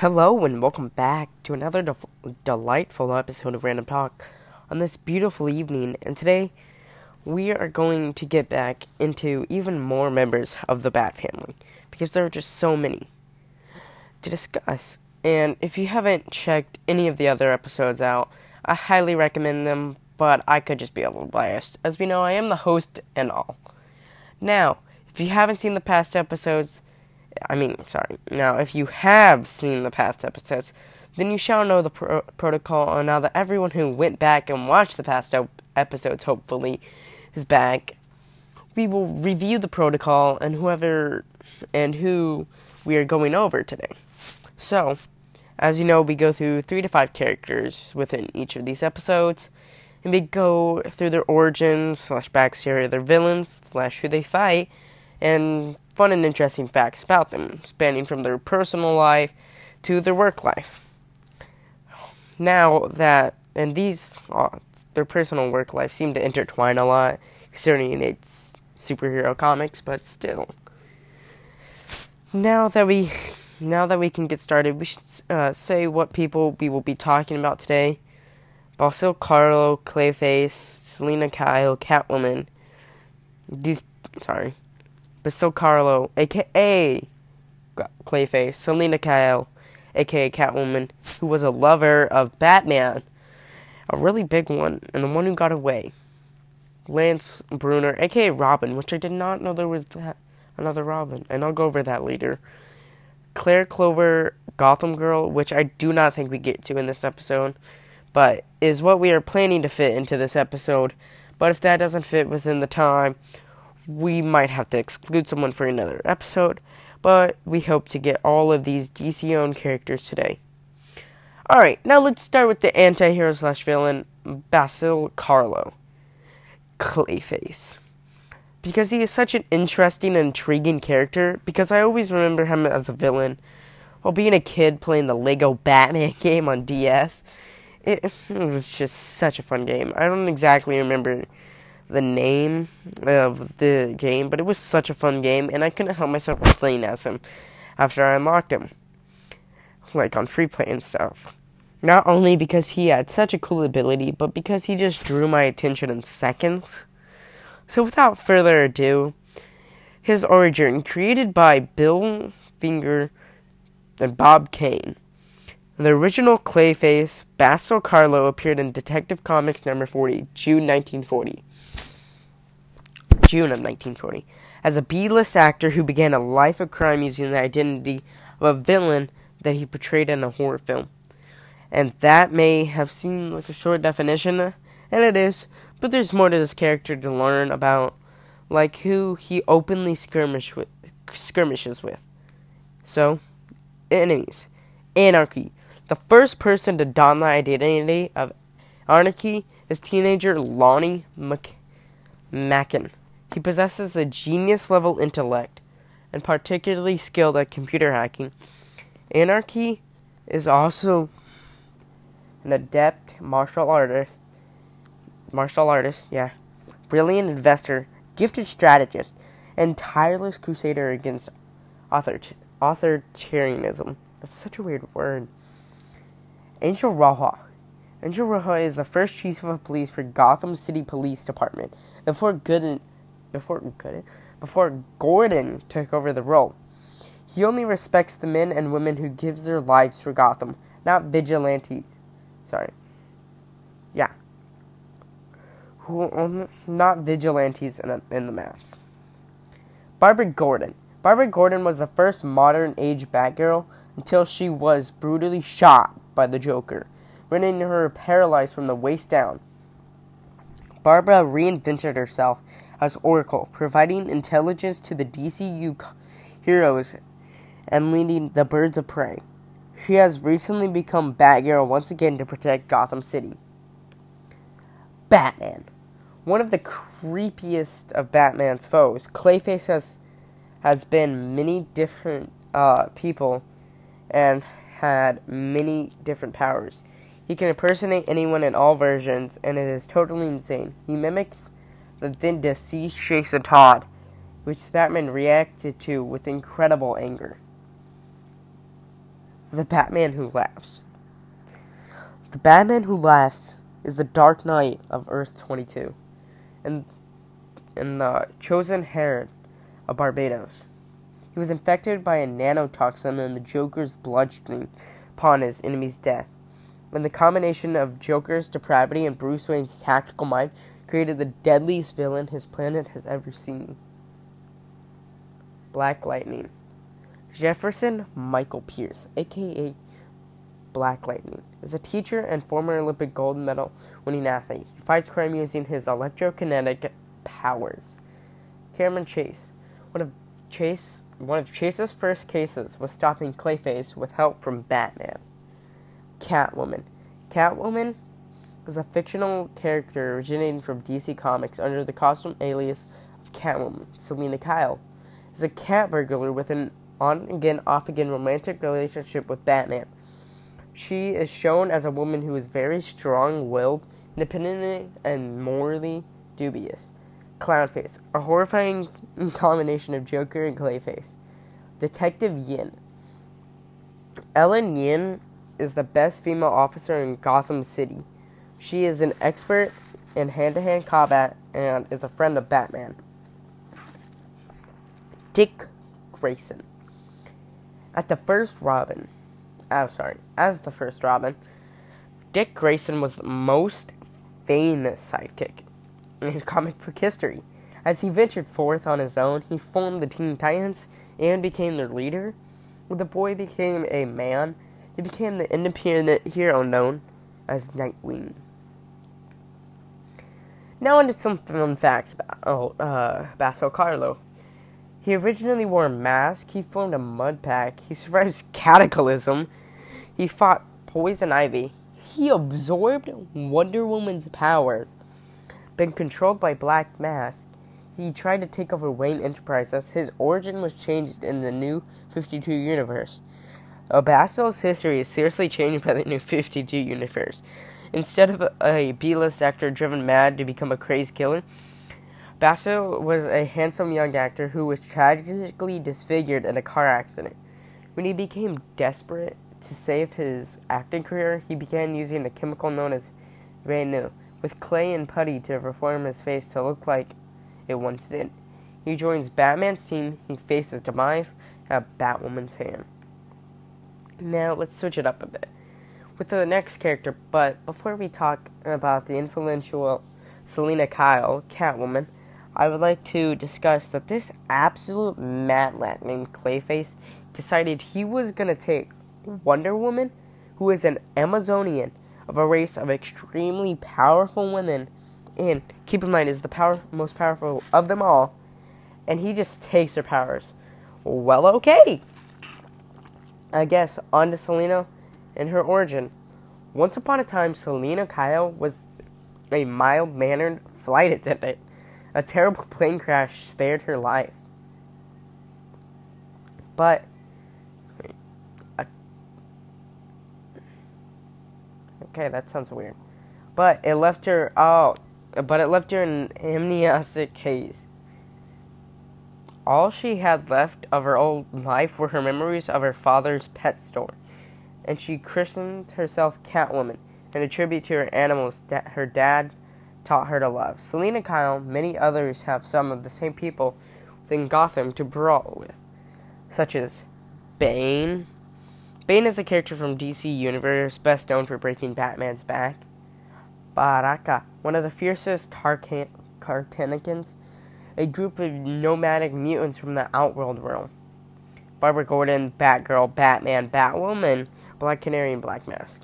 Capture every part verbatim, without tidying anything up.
Hello and welcome back to another de- delightful episode of Random Talk on this beautiful evening, and today we are going to get back into even more members of the Bat Family, because there are just so many to discuss, and if you haven't checked any of the other episodes out, I highly recommend them, but I could just be overbiased, as we know I am the host and all. Now, if you haven't seen the past episodes, I mean, sorry, now, if you have seen the past episodes, then you shall know the pro- protocol on now that everyone who went back and watched the past op- episodes, hopefully, is back. We will review the protocol and whoever and who we are going over today. So, as you know, we go through three to five characters within each of these episodes, and we go through their origins, slash backstory of their villains, slash who they fight, and fun and interesting facts about them, spanning from their personal life to their work life. Now that, and these, oh, their personal work life seem to intertwine a lot, concerning its superhero comics, but still. Now that we, now that we can get started, we should uh, say what people we will be talking about today. Basil Karlo, Clayface, Selina Kyle, Catwoman, these, sorry. Basil Karlo, a k a. Clayface, Selina Kyle, a k a. Catwoman, who was a lover of Batman, a really big one, and the one who got away. Lance Bruner, a k a. Robin, which I did not know there was that another Robin, and I'll go over that later. Claire Clover, Gotham Girl, which I do not think we get to in this episode, but is what we are planning to fit into this episode, but if that doesn't fit within the time, we might have to exclude someone for another episode, but we hope to get all of these D C-owned characters today. Alright, now let's start with the anti-hero slash villain, Basil Karlo, Clayface. Because he is such an interesting and intriguing character, because I always remember him as a villain. While being a kid playing the Lego Batman game on D S, it, it was just such a fun game. I don't exactly remember the name of the game, but it was such a fun game, and I couldn't help myself from playing as him after I unlocked him, like on free play and stuff. Not only because he had such a cool ability, but because he just drew my attention in seconds. So without further ado, his origin, created by Bill Finger and Bob Kane. The original Clayface, Basil Karlo, appeared in Detective Comics number forty, June nineteen forty. June of nineteen forty, as a B-list actor who began a life of crime using the identity of a villain that he portrayed in a horror film. And that may have seemed like a short definition, and it is, but there's more to this character to learn about, like who he openly skirmish with, skirmishes with. So, enemies. Anarchy. The first person to don the identity of Anarchy is teenager Lonnie Macken. He possesses a genius-level intellect, and particularly skilled at computer hacking. Anarchy is also an adept martial artist, martial artist, yeah, brilliant investor, gifted strategist, and tireless crusader against author- authoritarianism. That's such a weird word. Angel Rojas. Angel Rojas is the first chief of police for Gotham City Police Department, before Gooden Before Gooden, before Gordon took over the role. He only respects the men and women who gives their lives for Gotham, not vigilantes. Sorry. Yeah. Who only, not vigilantes in, a, in the mass. Barbara Gordon. Barbara Gordon was the first modern age Batgirl until she was brutally shot by the Joker, rendering her paralyzed from the waist down. Barbara reinvented herself as Oracle, providing intelligence to the D C U co- heroes and leading the Birds of Prey. She has recently become Batgirl once again to protect Gotham City. Batman. One of the creepiest of Batman's foes, Clayface has, has been many different uh, people and had many different powers. He can impersonate anyone in all versions, and it is totally insane. He mimics the then deceased Jason Todd, which Batman reacted to with incredible anger. The Batman Who Laughs. The Batman Who Laughs is the Dark Knight of Earth twenty-two, and and the chosen heir of Barbados. He was infected by a nanotoxin in the Joker's bloodstream upon his enemy's death, when the combination of Joker's depravity and Bruce Wayne's tactical mind created the deadliest villain his planet has ever seen. Black Lightning. Jefferson Michael Pierce, a k a. Black Lightning, is a teacher and former Olympic gold medal winning athlete. He fights crime using his electrokinetic powers. Cameron Chase. One of Chase, one of Chase's first cases was stopping Clayface with help from Batman. Catwoman. Catwoman was a fictional character originating from D C Comics under the costume alias of Catwoman. Selina Kyle is a cat burglar with an on-again, off-again romantic relationship with Batman. She is shown as a woman who is very strong-willed, independent, and morally dubious. Clownface, a horrifying combination of Joker and Clayface. Detective Yin. Ellen Yin is the best female officer in Gotham City. She is an expert in hand-to-hand combat and is a friend of Batman. Dick Grayson. At the first Robin... Oh, sorry. As the first Robin, Dick Grayson was the most famous sidekick in comic book history. As he ventured forth on his own, he formed the Teen Titans and became their leader. When the boy became a man, he became the independent hero known as Nightwing. Now onto some fun facts about oh, uh, Basil Karlo. He originally wore a mask, he formed a mud pack, he survived cataclysm, he fought poison ivy, he absorbed Wonder Woman's powers, been controlled by Black Mask, he tried to take over Wayne Enterprises, his origin was changed in the New fifty-two universe. Basil's history is seriously changed by the New fifty-two universe. Instead of a B-list actor driven mad to become a crazed killer, Basil was a handsome young actor who was tragically disfigured in a car accident. When he became desperate to save his acting career, he began using a chemical known as Ranu with clay and putty to reform his face to look like it once did. He joins Batman's team, he faces demise at Batwoman's hand. Now, let's switch it up a bit with the next character, but before we talk about the influential Selina Kyle, Catwoman, I would like to discuss that this absolute mad lad named Clayface decided he was going to take Wonder Woman, who is an Amazonian of a race of extremely powerful women, and keep in mind is the power, most powerful of them all, and he just takes her powers. Well, okay. I guess on to Selina and her origin. Once upon a time, Selina Kyle was a mild-mannered flight attendant. A terrible plane crash spared her life. But, uh, okay, that sounds weird. But it left her, oh, but it left her in amnesic haze. All she had left of her old life were her memories of her father's pet store, and she christened herself Catwoman in a tribute to her animals that her dad taught her to love. Selina Kyle, many others have some of the same people within Gotham to brawl with, such as Bane. Bane is a character from D C Universe, best known for breaking Batman's back. Baraka, one of the fiercest Cartanicans, a group of nomadic mutants from the Outworld realm. Barbara Gordon, Batgirl, Batman, Batwoman, Black Canary, and Black Mask.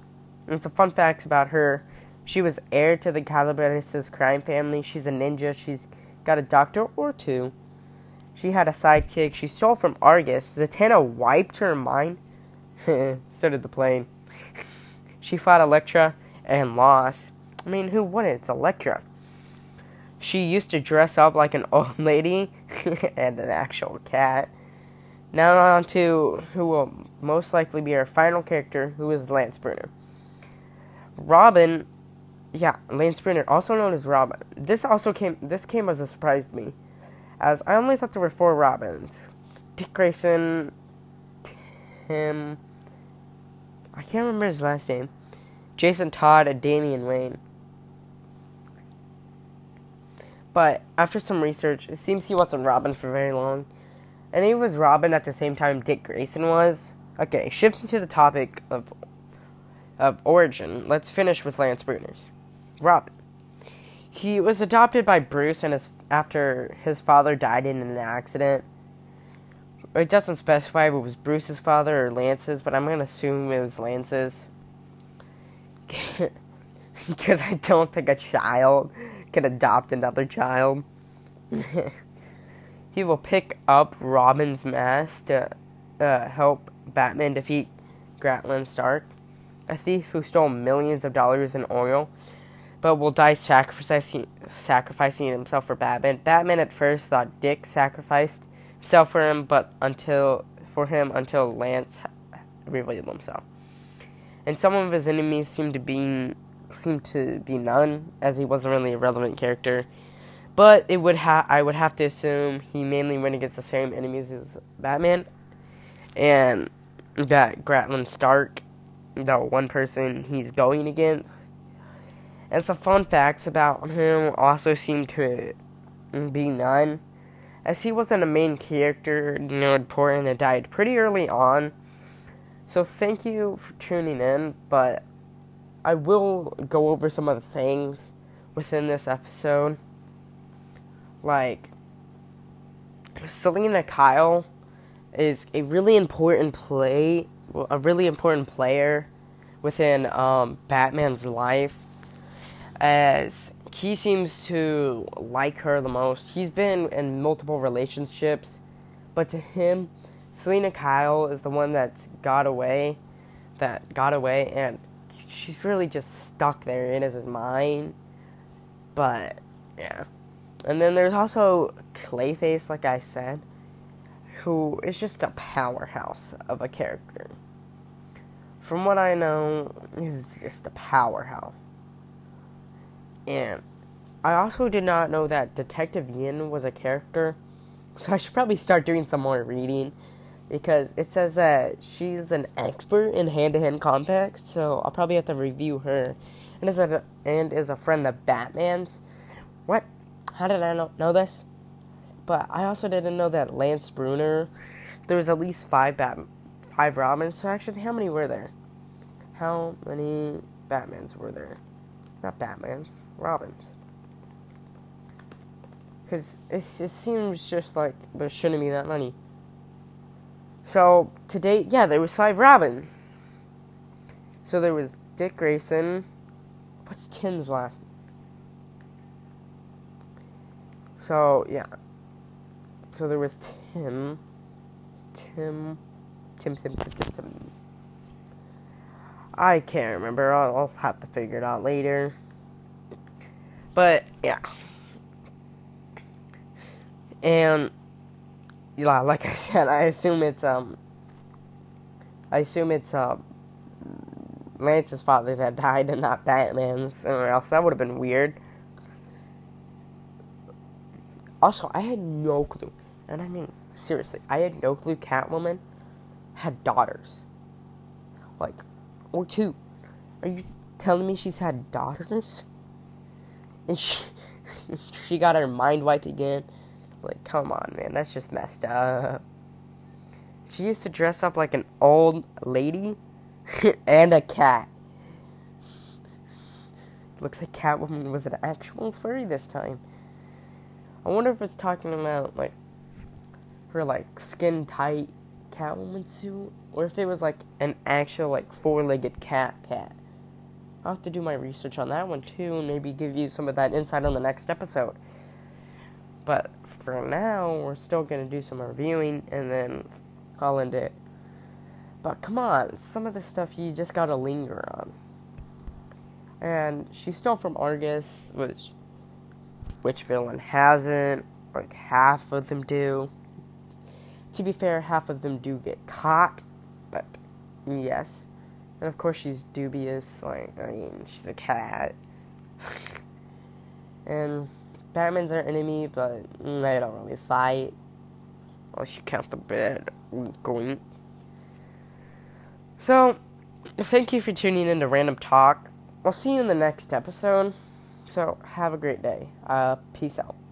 And some fun facts about her. She was heir to the Calabrese crime family. She's a ninja. She's got a doctor or two. She had a sidekick. She stole from Argus. Zatanna wiped her mind. So did the plane. She fought Elektra and lost. I mean, who wouldn't? It's Elektra. She used to dress up like an old lady and an actual cat. Now on to who will most likely be our final character, who is Lance Bruner. Robin, yeah, Lance Bruner, also known as Robin. This also came, this came as a surprise to me, as I only thought there were four Robins. Dick Grayson, Tim, I can't remember his last name. Jason Todd and Damian Wayne. But after some research, it seems he wasn't Robin for very long. And he was Robin at the same time Dick Grayson was. Okay, shifting to the topic of of origin, let's finish with Lance Bruner's Robin. He was adopted by Bruce and his, after his father died in an accident. It doesn't specify if it was Bruce's father or Lance's, but I'm going to assume it was Lance's. Because I don't think a child can adopt another child. He will pick up Robin's mask to uh, help Batman defeat Gratlin Stark, a thief who stole millions of dollars in oil, but will die sacrificing, sacrificing himself for Batman. Batman at first thought Dick sacrificed himself for him, but until for him until Lance revealed himself. And some of his enemies seemed to be seemed to be none, as he wasn't really a relevant character. But it would ha- I would have to assume he mainly went against the same enemies as Batman, and that Gratlin Stark, the one person he's going against. And some fun facts about him also seem to be none, as he wasn't a main character, you know, important, and died pretty early on. So thank you for tuning in, but I will go over some of the things within this episode. Like, Selina Kyle is a really important play, a really important player within um, Batman's life, as he seems to like her the most. He's been in multiple relationships, but to him, Selina Kyle is the one that's got away, that got away, and she's really just stuck there in his mind. But, yeah. And then there's also Clayface, like I said, who is just a powerhouse of a character. From what I know, he's just a powerhouse. And I also did not know that Detective Yin was a character, so I should probably start doing some more reading, because it says that she's an expert in hand-to-hand combat, so I'll probably have to review her. And is a, and is a friend of Batman's. What? How did I not know this? But I also didn't know that Lance Bruner, there was at least five Bat, five Robins. So actually, how many were there? How many Batmans were there? Not Batmans, Robins. Because it, it seems just like there shouldn't be that many. So, today, yeah, there was five Robin. So, there was Dick Grayson. What's Tim's last name? So, yeah. So, there was Tim. Tim. Tim, Tim, Tim, Tim, Tim. I can't remember. I'll, I'll have to figure it out later. But, yeah. And yeah, like I said, I assume it's, um, I assume it's, um, uh, Lance's father that died and not Batman's, or else that would have been weird. Also, I had no clue, and I mean, seriously, I had no clue Catwoman had daughters. Like, or two. Are you telling me she's had daughters? And she, she got her mind wiped again. Like, come on, man, that's just messed up. She used to dress up like an old lady and a cat. Looks like Catwoman was an actual furry this time. I wonder if it's talking about, like, her, like, skin-tight Catwoman suit, or if it was, like, an actual, like, four-legged cat cat. I'll have to do my research on that one, too, and maybe give you some of that insight on the next episode. But for now, we're still going to do some reviewing, and then I'll end it. But come on, some of the stuff you just got to linger on. And she stole from Argus, which, which villain hasn't? Like, half of them do. To be fair, half of them do get caught, but yes. And of course she's dubious, like, I mean, she's a cat. And Batman's our enemy, but they don't really fight. Unless you count the bed. Going. So, Thank you for tuning in to Random Talk. I'll see you in the next episode. So, have a great day. Uh, peace out.